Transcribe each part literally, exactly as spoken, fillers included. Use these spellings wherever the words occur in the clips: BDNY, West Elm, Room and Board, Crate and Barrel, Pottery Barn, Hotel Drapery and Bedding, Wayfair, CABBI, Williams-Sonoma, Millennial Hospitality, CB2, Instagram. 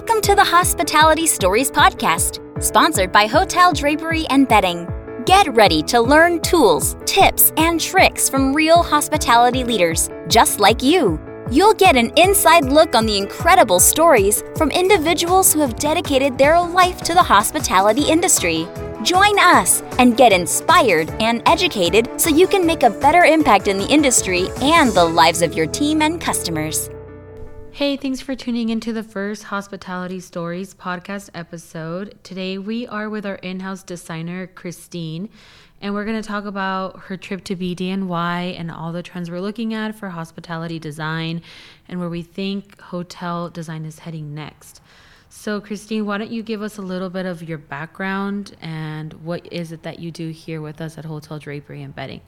Welcome to the Hospitality Stories Podcast, sponsored by Hotel Drapery and Bedding. Get ready to learn tools, tips, and tricks from real hospitality leaders, just like you. You'll get an inside look on the incredible stories from individuals who have dedicated their life to the hospitality industry. Join us and get inspired and educated so you can make a better impact in the industry and the lives of your team and customers. Hey, thanks for tuning into the first Hospitality Stories podcast episode. Today we are with our in-house designer, Christine, and we're going to talk about her trip to B D N Y and all the trends we're looking at for hospitality design and where we think hotel design is heading next. So Christine, why don't you give us a little bit of your background and what is it that you do here with us at Hotel Drapery and Bedding?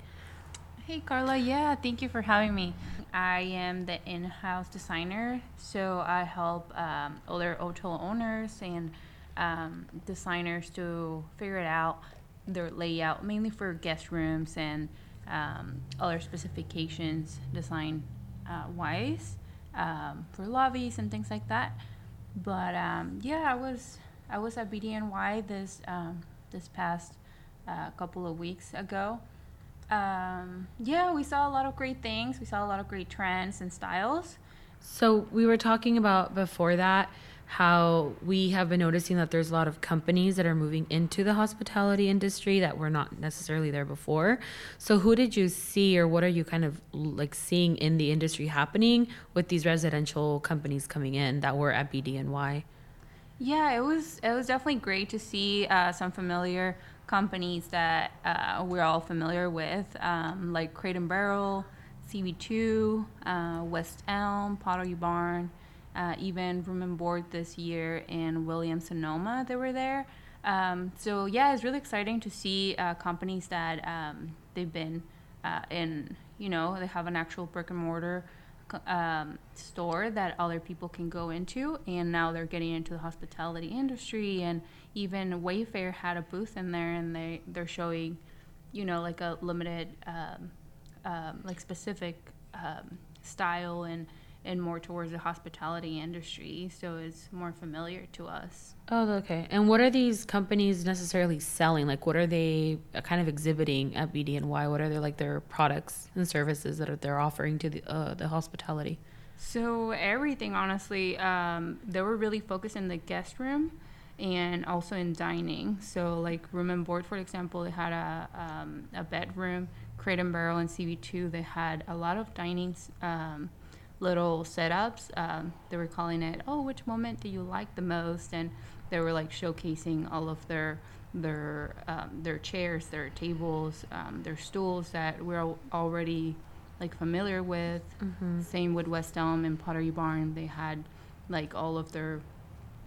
Hey Carla, yeah, thank you for having me. I am the in-house designer, so I help um, other hotel owners and um, designers to figure it out their layout, mainly for guest rooms and um, other specifications design-wise uh, um, for lobbies and things like that. But um, yeah, I was I was at B D N Y this um, this past uh, couple of weeks ago. Um, yeah, we saw a lot of great things. We saw a lot of great trends and styles. So we were talking about before that how we have been noticing that there's a lot of companies that are moving into the hospitality industry that were not necessarily there before. So who did you see, or what are you kind of like seeing in the industry happening with these residential companies coming in that were at B D N Y? Yeah, it was it was definitely great to see uh, some familiar companies that uh, we're all familiar with, um, like Crate and Barrel, C B two, uh, West Elm, Pottery Barn, uh, even Room and Board this year, and Williams-Sonoma, they were there. Um, so yeah, it's really exciting to see uh, companies that um, they've been uh, in, you know, they have an actual brick and mortar um, store that other people can go into, and now they're getting into the hospitality industry. And even Wayfair had a booth in there, and they they're showing, you know, like a limited um, um, like specific um, style and and more towards the hospitality industry, so it's more familiar to us. Oh, okay. And what are these companies necessarily selling? Like, what are they kind of exhibiting at B D N Y? What are their like their products and services that are, they're offering to the uh, the hospitality? So everything, honestly. Um, they were really focused in the guest room and also in dining. So like Room and Board, for example, they had a um, a bedroom. Crate and Barrel and C B two, they had a lot of dining Um, little setups. Um, they were calling it, oh, which moment do you like the most? And they were like showcasing all of their their um, their chairs, their tables, um, their stools that we're al- already like familiar with. Mm-hmm. Same with West Elm and Pottery Barn. They had like all of their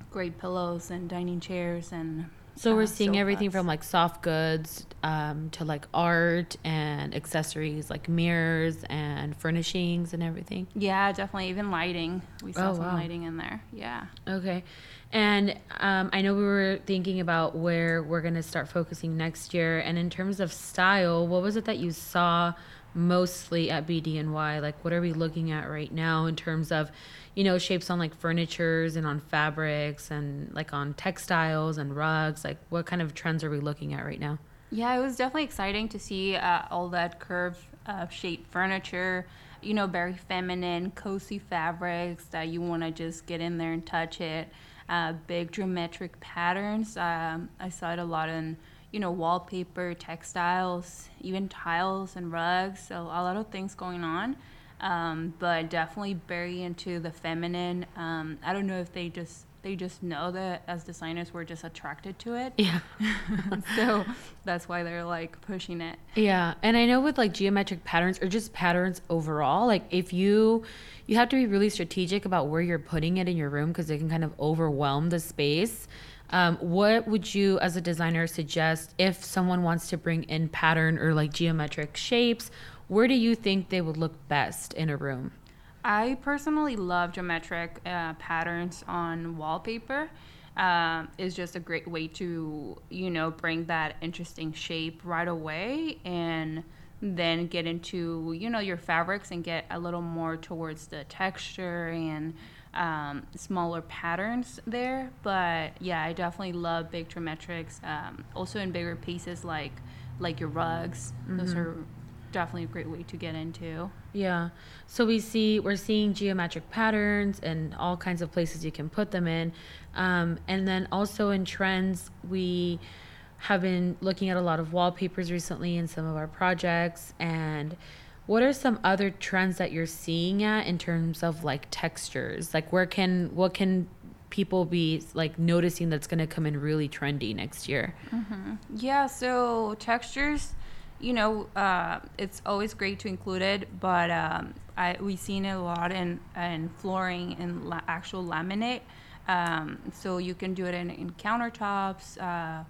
great pillows and dining chairs and. So uh, we're seeing so everything fast. From like soft goods um, to like art and accessories like mirrors and furnishings and everything. Yeah, definitely. Even lighting. We saw oh, some wow. lighting in there. Yeah. Okay. And um, I know we were thinking about where we're going to start focusing next year. And in terms of style, what was it that you saw mostly at B D N Y? Like, what are we looking at right now in terms of, you know, shapes on like furnitures and on fabrics and like on textiles and rugs? Like, what kind of trends are we looking at right now? Yeah, it was definitely exciting to see uh, all that curved uh, shaped furniture, you know, very feminine, cozy fabrics that you want to just get in there and touch it. Uh, big geometric patterns. Um, I saw it a lot in, you know, wallpaper, textiles, even tiles and rugs. So a lot of things going on, um, but definitely very into the feminine. Um, I don't know if they just they just know that as designers we're just attracted to it. Yeah. So that's why they're like pushing it. Yeah, and I know with like geometric patterns or just patterns overall, like if you you have to be really strategic about where you're putting it in your room because it can kind of overwhelm the space. Um, what would you, as a designer, suggest if someone wants to bring in pattern or like geometric shapes? Where do you think they would look best in a room? I personally love geometric uh, patterns on wallpaper. Um, it's just a great way to, you know, bring that interesting shape right away and then get into, you know, your fabrics and get a little more towards the texture and um, smaller patterns there. But yeah, I definitely love big geometrics. Um, also in bigger pieces like like your rugs. Mm-hmm. Those are definitely a great way to get into. Yeah. So we see we're seeing geometric patterns and all kinds of places you can put them in. Um, and then also in trends, we have been looking at a lot of wallpapers recently in some of our projects. And what are some other trends that you're seeing at in terms of like textures? Like where can what can people be like noticing that's going to come in really trendy next year? Mm-hmm. Yeah. So textures, you know, uh, it's always great to include it, but um, I, we've seen it a lot in, in flooring and la- actual laminate. Um, so you can do it in, in countertops, uh,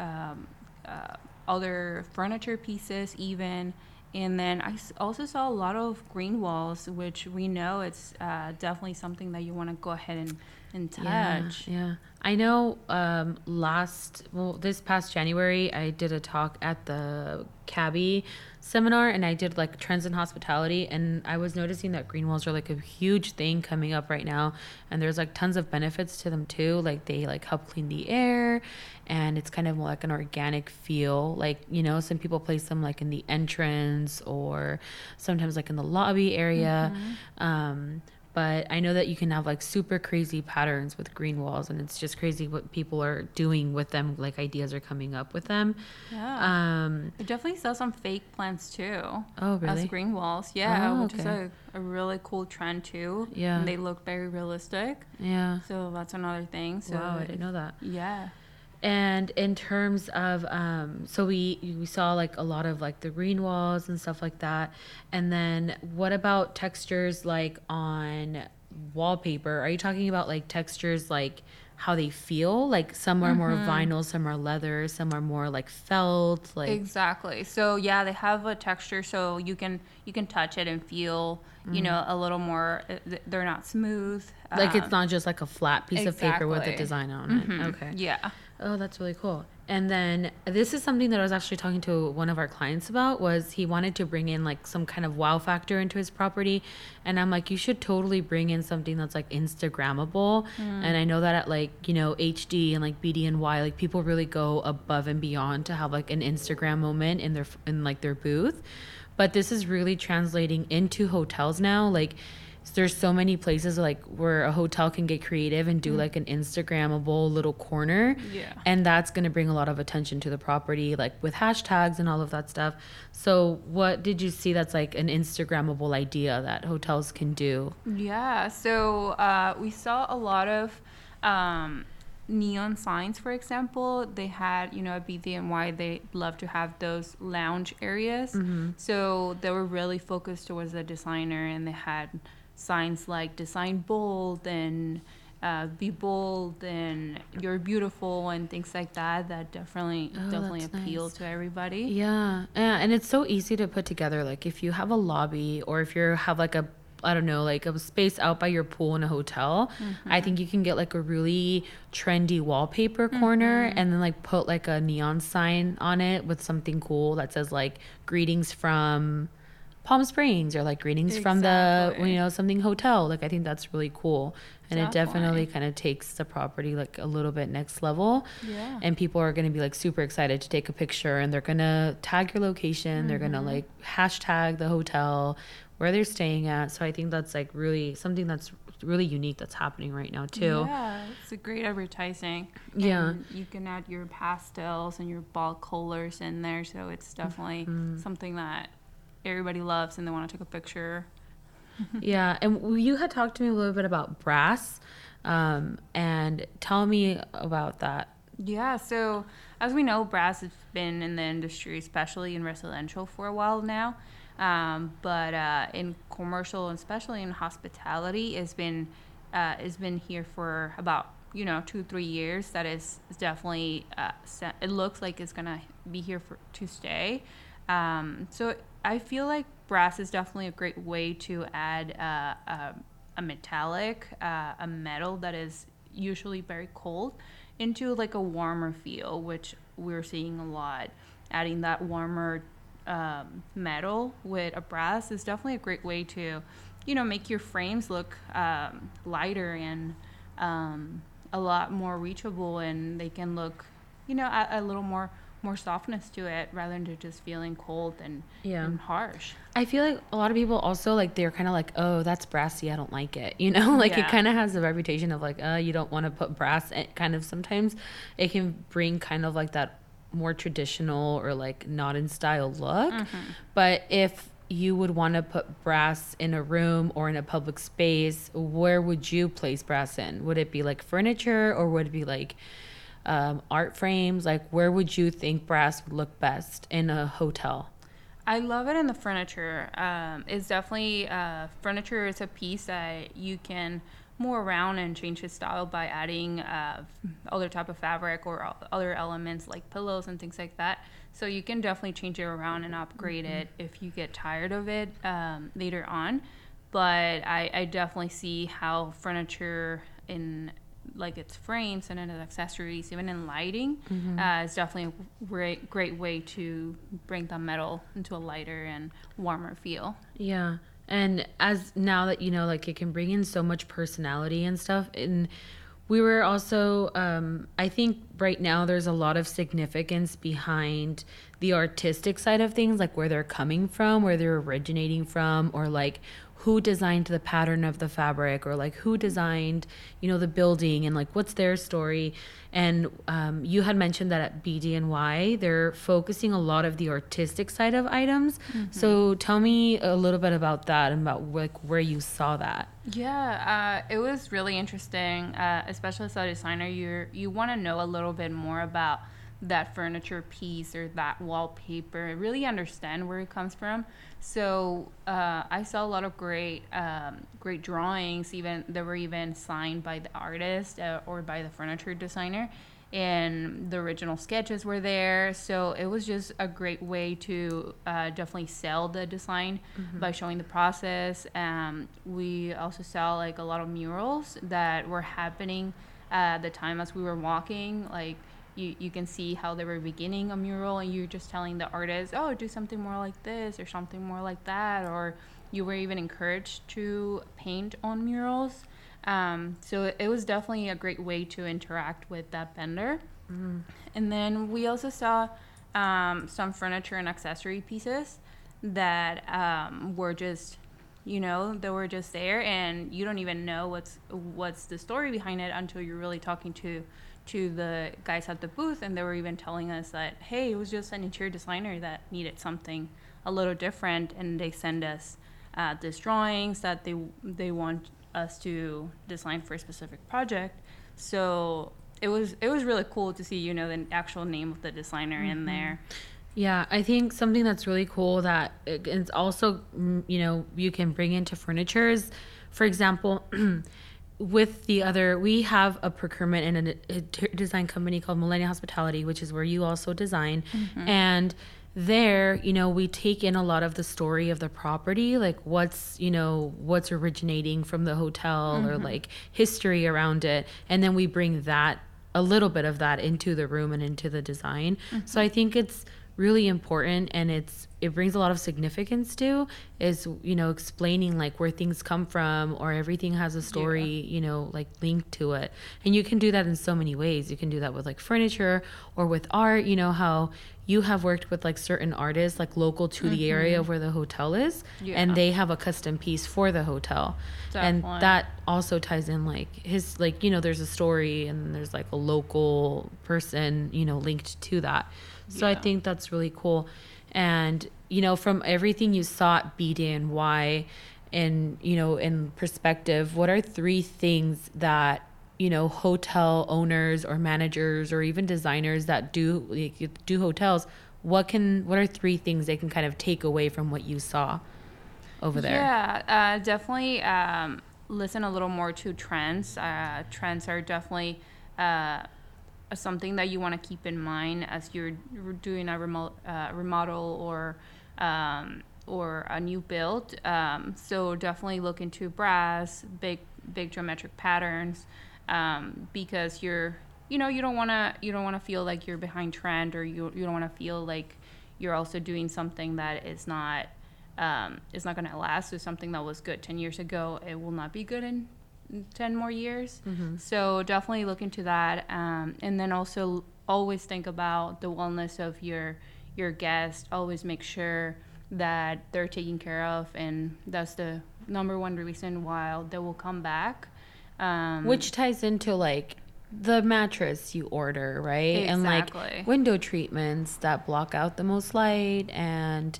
um, uh, other furniture pieces even. And then I also saw a lot of green walls, which we know it's uh, definitely something that you want to go ahead and, and touch. Yeah, yeah. I know um, last, well, this past January, I did a talk at the CABBI seminar, and I did like trends in hospitality, and I was noticing that green walls are like a huge thing coming up right now, and there's like tons of benefits to them too. Like they like help clean the air, and it's kind of like an organic feel. Like, you know, some people place them like in the entrance or sometimes like in the lobby area. Mm-hmm. um But I know that you can have like super crazy patterns with green walls, and it's just crazy what people are doing with them. Like ideas are coming up with them. Yeah. Um, I definitely saw some fake plants too. Oh, really? As green walls. Yeah. Oh, okay. Which is a, a really cool trend too. Yeah. And they look very realistic. Yeah. So that's another thing. So wow, I didn't know that. Yeah. And in terms of, um, so we we saw like a lot of like the green walls and stuff like that. And then what about textures like on wallpaper? Are you talking about like textures like how they feel? Like some are mm-hmm. more vinyl, some are leather, some are more like felt. Like exactly. So yeah, they have a texture, so you can you can touch it and feel. You mm-hmm. know, a little more. They're not smooth. Like um, it's not just like a flat piece exactly. of paper with a design on mm-hmm. it. Okay. Yeah. Oh, that's really cool. And then this is something that I was actually talking to one of our clients about, was he wanted to bring in like some kind of wow factor into his property. And I'm like, you should totally bring in something that's like Instagrammable. Mm. And I know that at like, you know, H D and like B D N Y, like people really go above and beyond to have like an Instagram moment in their, in like their booth. But this is really translating into hotels now. Like there's so many places like where a hotel can get creative and do mm-hmm. like an Instagrammable little corner. Yeah. And that's going to bring a lot of attention to the property, like with hashtags and all of that stuff. So what did you see that's like an Instagrammable idea that hotels can do? Yeah. So uh, we saw a lot of um, neon signs, for example. They had, you know, at B D N Y, they love to have those lounge areas. Mm-hmm. So they were really focused towards the designer, and they had signs like design bold and uh, be bold and you're beautiful and things like that. That definitely oh, definitely appeal nice. To everybody. Yeah. Yeah, and it's so easy to put together. Like if you have a lobby, or if you have like a, I don't know, like a space out by your pool in a hotel, mm-hmm. I think you can get like a really trendy wallpaper corner, mm-hmm. and then like put like a neon sign on it with something cool that says like greetings from Palm Springs, or like greetings exactly. from the, you know, something hotel. Like I think that's really cool, and definitely. It definitely kind of takes the property like a little bit next level. Yeah. And people are going to be like super excited to take a picture, and they're going to tag your location, mm-hmm. they're going to like hashtag the hotel where they're staying at. So I think that's like really something that's really unique that's happening right now too. Yeah, it's a great advertising. Yeah. And you can add your pastels and your ball colors in there, so it's definitely mm-hmm. something that everybody loves and they want to take a picture. Yeah. And you had talked to me a little bit about brass, um, and tell me about that. Yeah. So as we know, brass has been in the industry, especially in residential, for a while now. Um, but uh, in commercial, and especially in hospitality, it's been uh, it's been here for about, you know, two, three years. That is definitely, uh, it looks like it's going to be here for to stay. Um, so I feel like brass is definitely a great way to add uh, a, a metallic, uh, a metal that is usually very cold, into like a warmer feel, which we're seeing a lot. Adding that warmer Um, metal with a brass is definitely a great way to you know, make your frames look um, lighter and um, a lot more reachable, and they can look, you know, a, a little more more softness to it rather than just feeling cold and, yeah. and harsh. I feel like a lot of people also, like, they're kind of like, oh, that's brassy, I don't like it, you know, like yeah. it kind of has the reputation of like, uh, you don't want to put brass. And kind of sometimes it can bring kind of like that more traditional or like not in style look. Mm-hmm. But if you would want to put brass in a room or in a public space, where would you place brass in? Would it be like furniture, or would it be like Um, art frames? Like, where would you think brass would look best in a hotel? I love it in the furniture. Um, it's definitely uh, furniture is a piece that you can move around and change the style by adding uh, other type of fabric or other elements like pillows and things like that. So you can definitely change it around and upgrade mm-hmm. it if you get tired of it um, later on. But I, I definitely see how furniture in like its frames and in its accessories, even in lighting, mm-hmm. uh, it's definitely a great, great way to bring the metal into a lighter and warmer feel. Yeah. And as now that, you know, like it can bring in so much personality and stuff. And we were also, um, I think right now there's a lot of significance behind the artistic side of things, like where they're coming from, where they're originating from, or like who designed the pattern of the fabric, or like who designed, you know, the building, and like what's their story. And um, you had mentioned that at B D N Y, they're focusing a lot of the artistic side of items. Mm-hmm. So tell me a little bit about that and about like where you saw that. Yeah, uh, it was really interesting, uh, especially as a designer, you you want to know a little bit more about that furniture piece or that wallpaper, really understand where it comes from. So uh, I saw a lot of great um, great drawings, even that were even signed by the artist uh, or by the furniture designer, and the original sketches were there. So it was just a great way to uh, definitely sell the design mm-hmm. by showing the process. Um, we also saw like a lot of murals that were happening at the time as we were walking, like You, you can see how they were beginning a mural, and you're just telling the artist, oh, do something more like this or something more like that, or you were even encouraged to paint on murals. Um, so it, it was definitely a great way to interact with that vendor. Mm-hmm. And then we also saw um, some furniture and accessory pieces that um, were just, you know, they were just there, and you don't even know what's what's the story behind it until you're really talking to to the guys at the booth, and they were even telling us that, hey, it was just an interior designer that needed something a little different, and they send us uh, these drawings that they they want us to design for a specific project. So it was it was really cool to see, you know, the actual name of the designer mm-hmm. in there. Yeah, I think something that's really cool that it's also, you know, you can bring into furnitures, for example, with the other, we have a procurement and a, a design company called Millennial Hospitality, which is where you also design. Mm-hmm. And there, you know, we take in a lot of the story of the property, like what's, you know, what's originating from the hotel mm-hmm. or like history around it. And then we bring that, a little bit of that into the room and into the design. Mm-hmm. So I think it's really important, and it's it brings a lot of significance to is, you know, explaining like where things come from, or everything has a story, yeah. you know, like linked to it. And you can do that in so many ways. You can do that with like furniture or with art, you know, how you have worked with like certain artists like local to mm-hmm. the area where the hotel is yeah. and they have a custom piece for the hotel. Definitely. And that also ties in like his, like, you know, there's a story and there's like a local person, you know, linked to that. So yeah. I think that's really cool. And, you know, from everything you saw at B D N Y and, you know, in perspective, what are three things that, you know, hotel owners or managers or even designers that do like, do hotels, what can what are three things they can kind of take away from what you saw over there? Yeah, uh, definitely um, listen a little more to trends. Uh, trends are definitely uh, something that you want to keep in mind as you're doing a remote, uh, remodel or um, or a new build. Um, so definitely look into brass, big big geometric patterns, um, because you're you know you don't want to you don't want to feel like you're behind trend, or you you don't want to feel like you're also doing something that is not um, is not going to last. So something that was good ten years ago, it will not be good in ten more years. Mm-hmm. So definitely look into that. Um, and then also always think about the wellness of your your guest. Always make sure that they're taken care of, and that's the number one reason why they will come back. Um, Which ties into like the mattress you order, right? Exactly. And like window treatments that block out the most light, and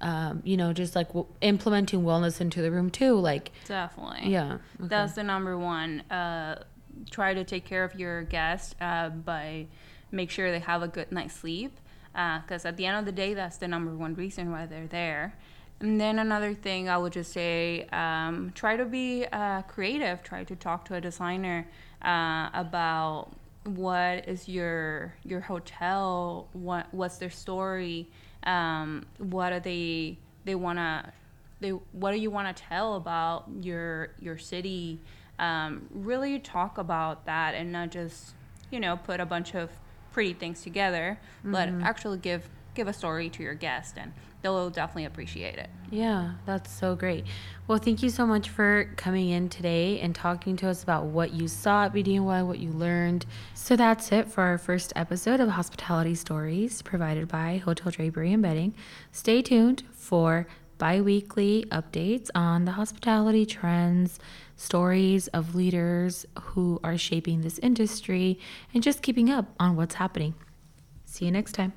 um, you know, just like w- implementing wellness into the room too. Like definitely, yeah, okay. That's the number one. Uh, try to take care of your guests uh, by make sure they have a good night's sleep. Because uh, at the end of the day, that's the number one reason why they're there. And then another thing I would just say, um, try to be uh, creative. Try to talk to a designer uh, about what is your your hotel, what what's their story, um, what are they they wanna they what do you wanna tell about your your city? Um, really talk about that, and not just, you know, put a bunch of pretty things together, mm-hmm. but actually give give a story to your guest, and they'll definitely appreciate it. Yeah, that's so great. Well, thank you so much for coming in today and talking to us about what you saw at B D N Y, what you learned. So that's it for our first episode of Hospitality Stories, provided by Hotel Drapery and Bedding. Stay tuned for bi-weekly updates on the hospitality trends, stories of leaders who are shaping this industry, and just keeping up on what's happening. See you next time.